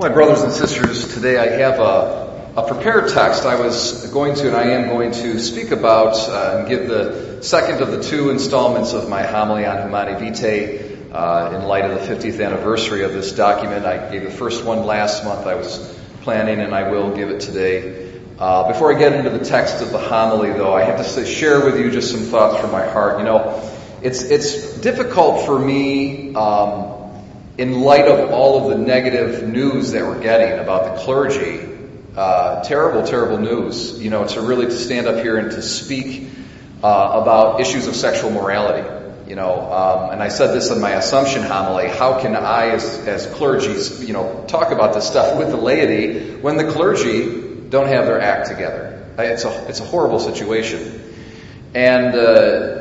My brothers and sisters, today I have a prepared text I was going to, and I am going to speak about and give the second of the two installments of my homily on Humanae Vitae in light of the 50th anniversary of this document. I gave the first one last month. I was planning, and I will give it today. Before I get into the text of the homily, though, I have to share with you just some thoughts from my heart. You know, it's difficult for me in light of all of the negative news that we're getting about the clergy, terrible news, you know, to stand up here and to speak about issues of sexual morality, you know. And I said this in my Assumption homily: how can I, as clergy, you know, talk about this stuff with the laity when the clergy don't have their act together? It's a horrible situation. And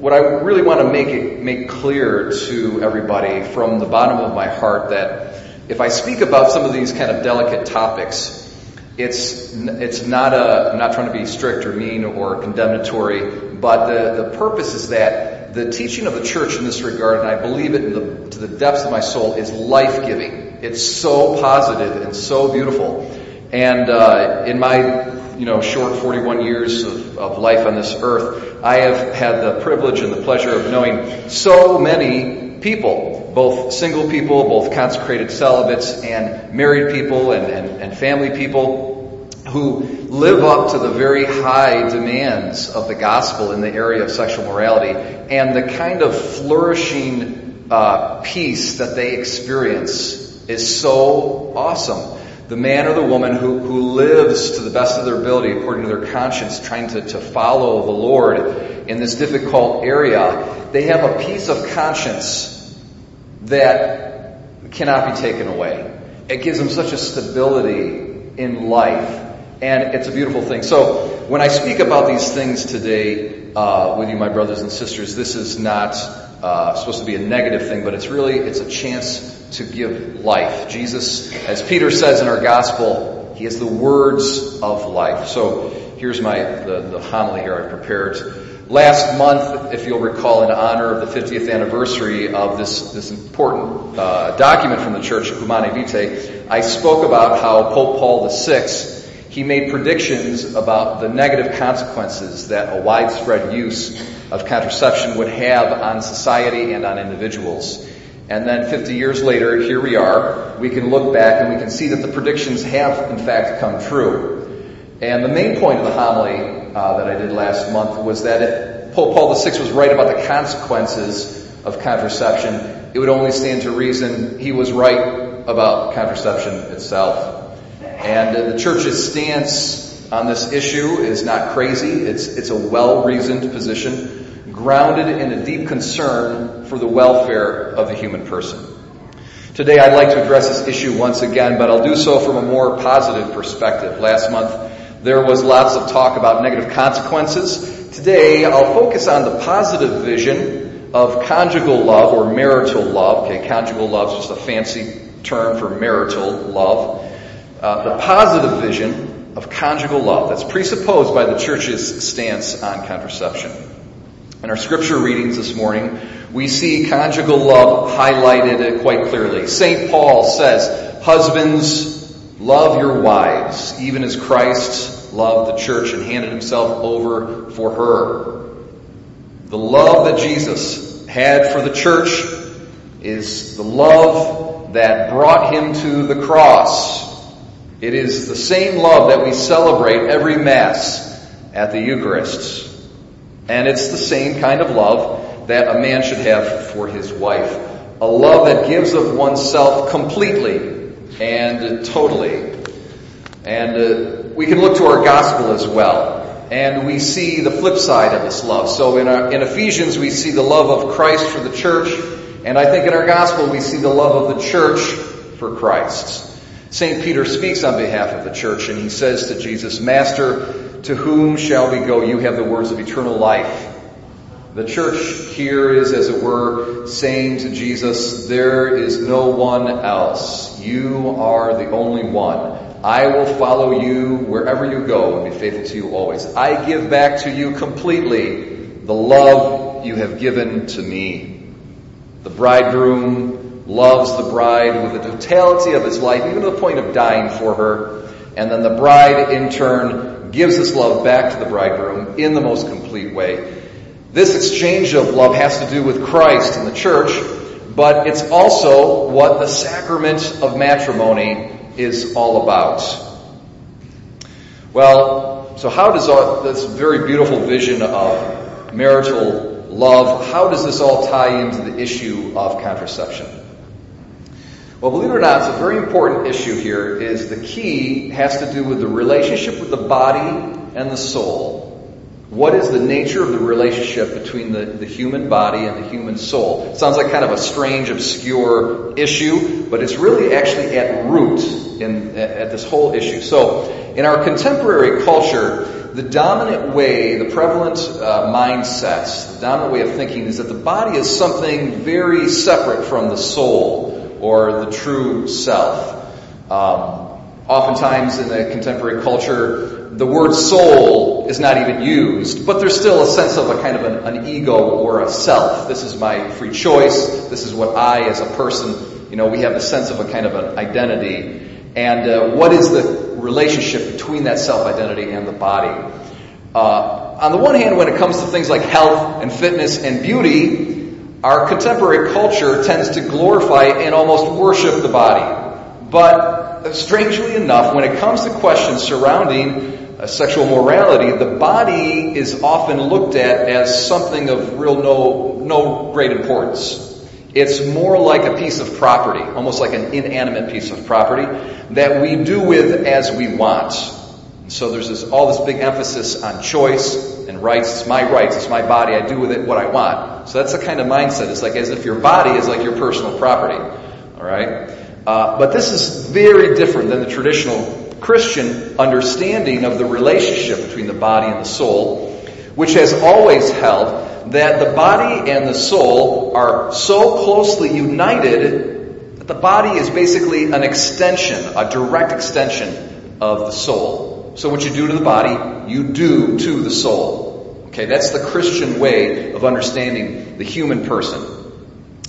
what I really want to make clear to everybody from the bottom of my heart, that if I speak about some of these kind of delicate topics, it's not I'm not trying to be strict or mean or condemnatory, but the purpose is that the teaching of the church in this regard, and I believe it to the depths of my soul, is life-giving. It's so positive and so beautiful. And in my short 41 years of life on this earth, I have had the privilege and the pleasure of knowing so many people, both single people, both consecrated celibates, and married people and family people, who live up to the very high demands of the gospel in the area of sexual morality, and the kind of flourishing peace that they experience is so awesome. The man or the woman who lives to the best of their ability according to their conscience, trying to follow the Lord in this difficult area, they have a peace of conscience that cannot be taken away. It gives them such a stability in life, and it's a beautiful thing. So when I speak about these things today with you, my brothers and sisters, this is not supposed to be a negative thing, but it's a chance to give life. Jesus, as Peter says in our gospel, he has the words of life. So here's the homily here I prepared. Last month, if you'll recall, in honor of the 50th anniversary of this important document from the Church, Humanae Vitae, I spoke about how Pope Paul VI, he made predictions about the negative consequences that a widespread use of contraception would have on society and on individuals. And then 50 years later, here we are. We can look back and we can see that the predictions have, in fact, come true. And the main point of the homily that I did last month was that if Pope Paul VI was right about the consequences of contraception, it would only stand to reason he was right about contraception itself. And the Church's stance on this issue is not crazy. It's a well-reasoned position, grounded in a deep concern for the welfare of the human person. Today I'd like to address this issue once again, but I'll do so from a more positive perspective. Last month, there was lots of talk about negative consequences. Today, I'll focus on the positive vision of conjugal love or marital love. Okay, conjugal love is just a fancy term for marital love. The positive vision of conjugal love that's presupposed by the Church's stance on contraception. In our scripture readings this morning, we see conjugal love highlighted quite clearly. St. Paul says, "Husbands, love your wives, even as Christ loved the church and handed himself over for her." The love that Jesus had for the church is the love that brought him to the cross. It is the same love that we celebrate every Mass at the Eucharist. And it's the same kind of love that a man should have for his wife. A love that gives of oneself completely and totally. And we can look to our gospel as well, and we see the flip side of this love. So in Ephesians, we see the love of Christ for the church, and I think in our gospel, we see the love of the church for Christ. St. Peter speaks on behalf of the church, and he says to Jesus, "Master, to whom shall we go? You have the words of eternal life." The church here is, as it were, saying to Jesus, "There is no one else. You are the only one. I will follow you wherever you go and be faithful to you always. I give back to you completely the love you have given to me." The bridegroom loves the bride with the totality of his life, even to the point of dying for her. And then the bride, in turn, gives this love back to the bridegroom in the most complete way. This exchange of love has to do with Christ and the church, but it's also what the sacrament of matrimony is all about. Well, so how does this very beautiful vision of marital love, how does this all tie into the issue of contraception? Well, believe it or not, it's a very important issue here. Is the key has to do with the relationship with the body and the soul. What is the nature of the relationship between the human body and the human soul? It sounds like kind of a strange, obscure issue, but it's really actually at root at this whole issue. So, in our contemporary culture, the dominant way, the prevalent mindsets, the dominant way of thinking is that the body is something very separate from the soul or the true self. Oftentimes in the contemporary culture, the word soul is not even used, but there's still a sense of a kind of an ego or a self. This is my free choice. This is what I as a person, we have a sense of a kind of an identity. And what is the relationship between that self-identity and the body? On the one hand, when it comes to things like health and fitness and beauty, our contemporary culture tends to glorify and almost worship the body. But strangely enough, when it comes to questions surrounding sexual morality, the body is often looked at as something of real no great importance. It's more like a piece of property, almost like an inanimate piece of property that we do with as we want. So there's all this big emphasis on choice and rights. It's my rights, it's my body, I do with it what I want. So that's the kind of mindset. It's like as if your body is like your personal property. All right? But this is very different than the traditional Christian understanding of the relationship between the body and the soul, which has always held that the body and the soul are so closely united that the body is basically an extension, a direct extension of the soul. So what you do to the body, you do to the soul. Okay, that's the Christian way of understanding the human person.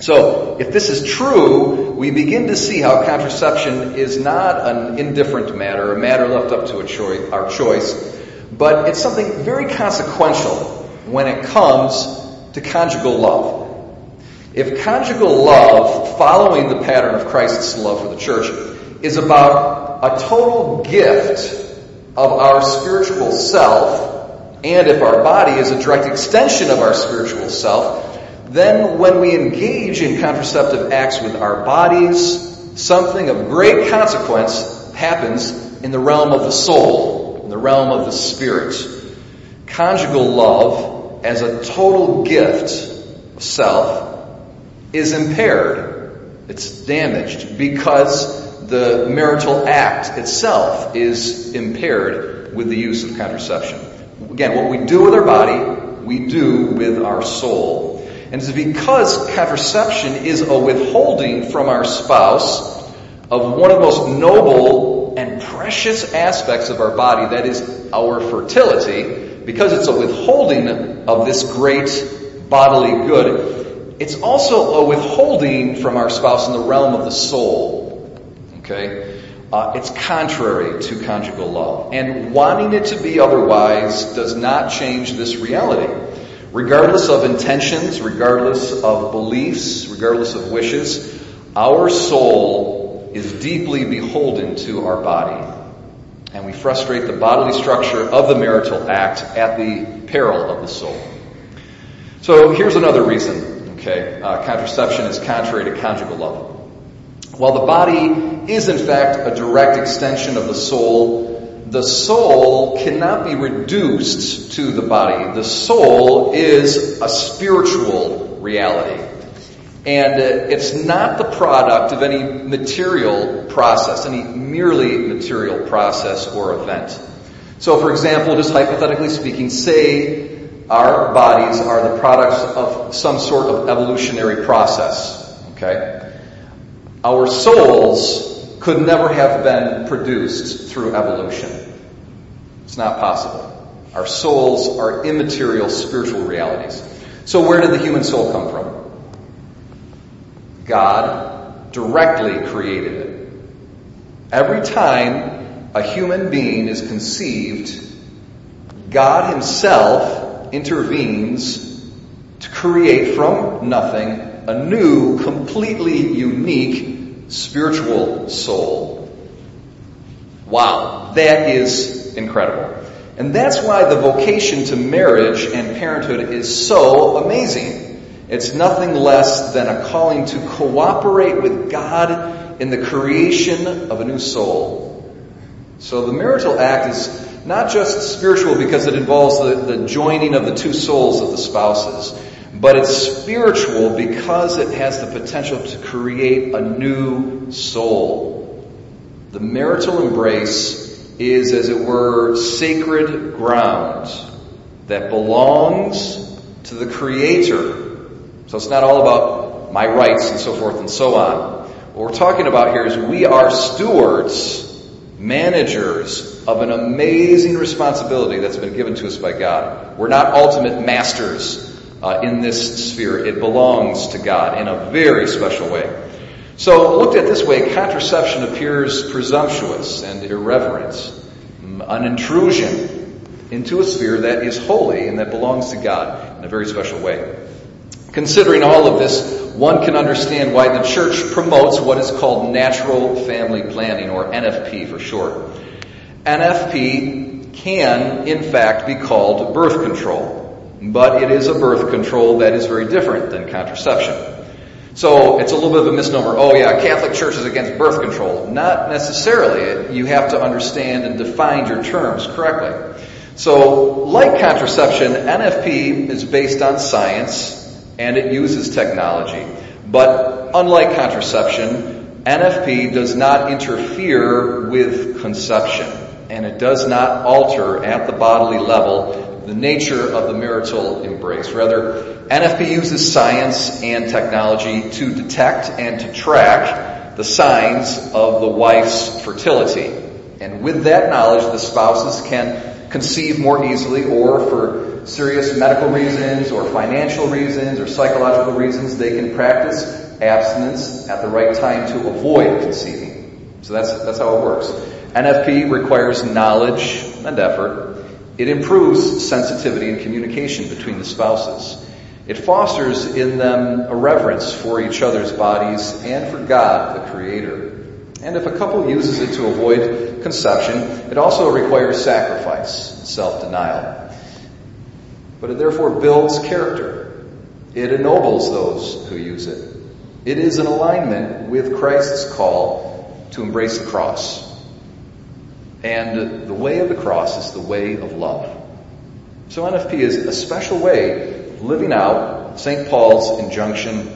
So, if this is true, we begin to see how contraception is not an indifferent matter, a matter left up to our choice, but it's something very consequential when it comes to conjugal love. If conjugal love, following the pattern of Christ's love for the church, is about a total gift of our spiritual self, and if our body is a direct extension of our spiritual self, then when we engage in contraceptive acts with our bodies, something of great consequence happens in the realm of the soul, in the realm of the spirit. Conjugal love as a total gift of self is impaired. It's damaged because the marital act itself is impaired with the use of contraception. Again, what we do with our body, we do with our soul. And it's because contraception is a withholding from our spouse of one of the most noble and precious aspects of our body, that is our fertility, because it's a withholding of this great bodily good. It's also a withholding from our spouse in the realm of the soul. Okay? It's contrary to conjugal love. And wanting it to be otherwise does not change this reality. Regardless of intentions, regardless of beliefs, regardless of wishes, our soul is deeply beholden to our body. And we frustrate the bodily structure of the marital act at the peril of the soul. So here's another reason, okay, contraception is contrary to conjugal love. While the body is in fact a direct extension of the soul cannot be reduced to the body. The soul is a spiritual reality. And it's not the product of any material process, any merely material process or event. So, for example, just hypothetically speaking, say our bodies are the products of some sort of evolutionary process. Okay? Our souls could never have been produced through evolution. It's not possible. Our souls are immaterial spiritual realities. So where did the human soul come from? God directly created it. Every time a human being is conceived, God himself intervenes to create from nothing a new, completely unique spiritual soul. Wow, that is incredible. And that's why the vocation to marriage and parenthood is so amazing. It's nothing less than a calling to cooperate with God in the creation of a new soul. So the marital act is not just spiritual because it involves the joining of the two souls of the spouses, but it's spiritual because it has the potential to create a new soul. The marital embrace is, as it were, sacred ground that belongs to the Creator. So it's not all about my rights and so forth and so on. What we're talking about here is we are stewards, managers of an amazing responsibility that's been given to us by God. We're not ultimate masters in this sphere. It belongs to God in a very special way. So, looked at this way, contraception appears presumptuous and irreverent, an intrusion into a sphere that is holy and that belongs to God in a very special way. Considering all of this, one can understand why the Church promotes what is called natural family planning, or NFP for short. NFP can, in fact, be called birth control, but it is a birth control that is very different than contraception. So it's a little bit of a misnomer. Oh yeah, Catholic Church is against birth control. Not necessarily. You have to understand and define your terms correctly. So like contraception, NFP is based on science and it uses technology. But unlike contraception, NFP does not interfere with conception and it does not alter at the bodily level the nature of the marital embrace. Rather, NFP uses science and technology to detect and to track the signs of the wife's fertility. And with that knowledge, the spouses can conceive more easily, or for serious medical reasons or financial reasons or psychological reasons, they can practice abstinence at the right time to avoid conceiving. So that's how it works. NFP requires knowledge and effort. It improves sensitivity and communication between the spouses. It fosters in them a reverence for each other's bodies and for God, the Creator. And if a couple uses it to avoid conception, it also requires sacrifice and self-denial. But it therefore builds character. It ennobles those who use it. It is in alignment with Christ's call to embrace the cross. And the way of the cross is the way of love. So NFP is a special way of living out St. Paul's injunction,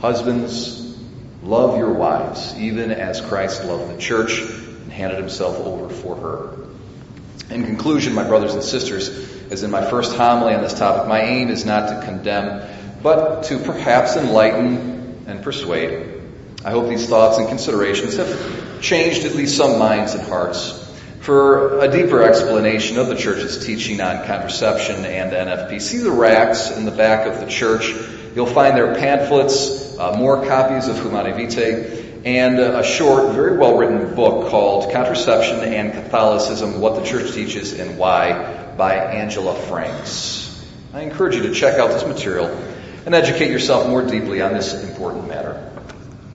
husbands, love your wives, even as Christ loved the church and handed himself over for her. In conclusion, my brothers and sisters, as in my first homily on this topic, my aim is not to condemn, but to perhaps enlighten and persuade. I hope these thoughts and considerations have changed at least some minds and hearts. For a deeper explanation of the Church's teaching on contraception and NFP, see the racks in the back of the Church. You'll find their pamphlets, more copies of Humanae Vitae, and a short, very well-written book called Contraception and Catholicism, What the Church Teaches and Why, by Angela Franks. I encourage you to check out this material and educate yourself more deeply on this important matter.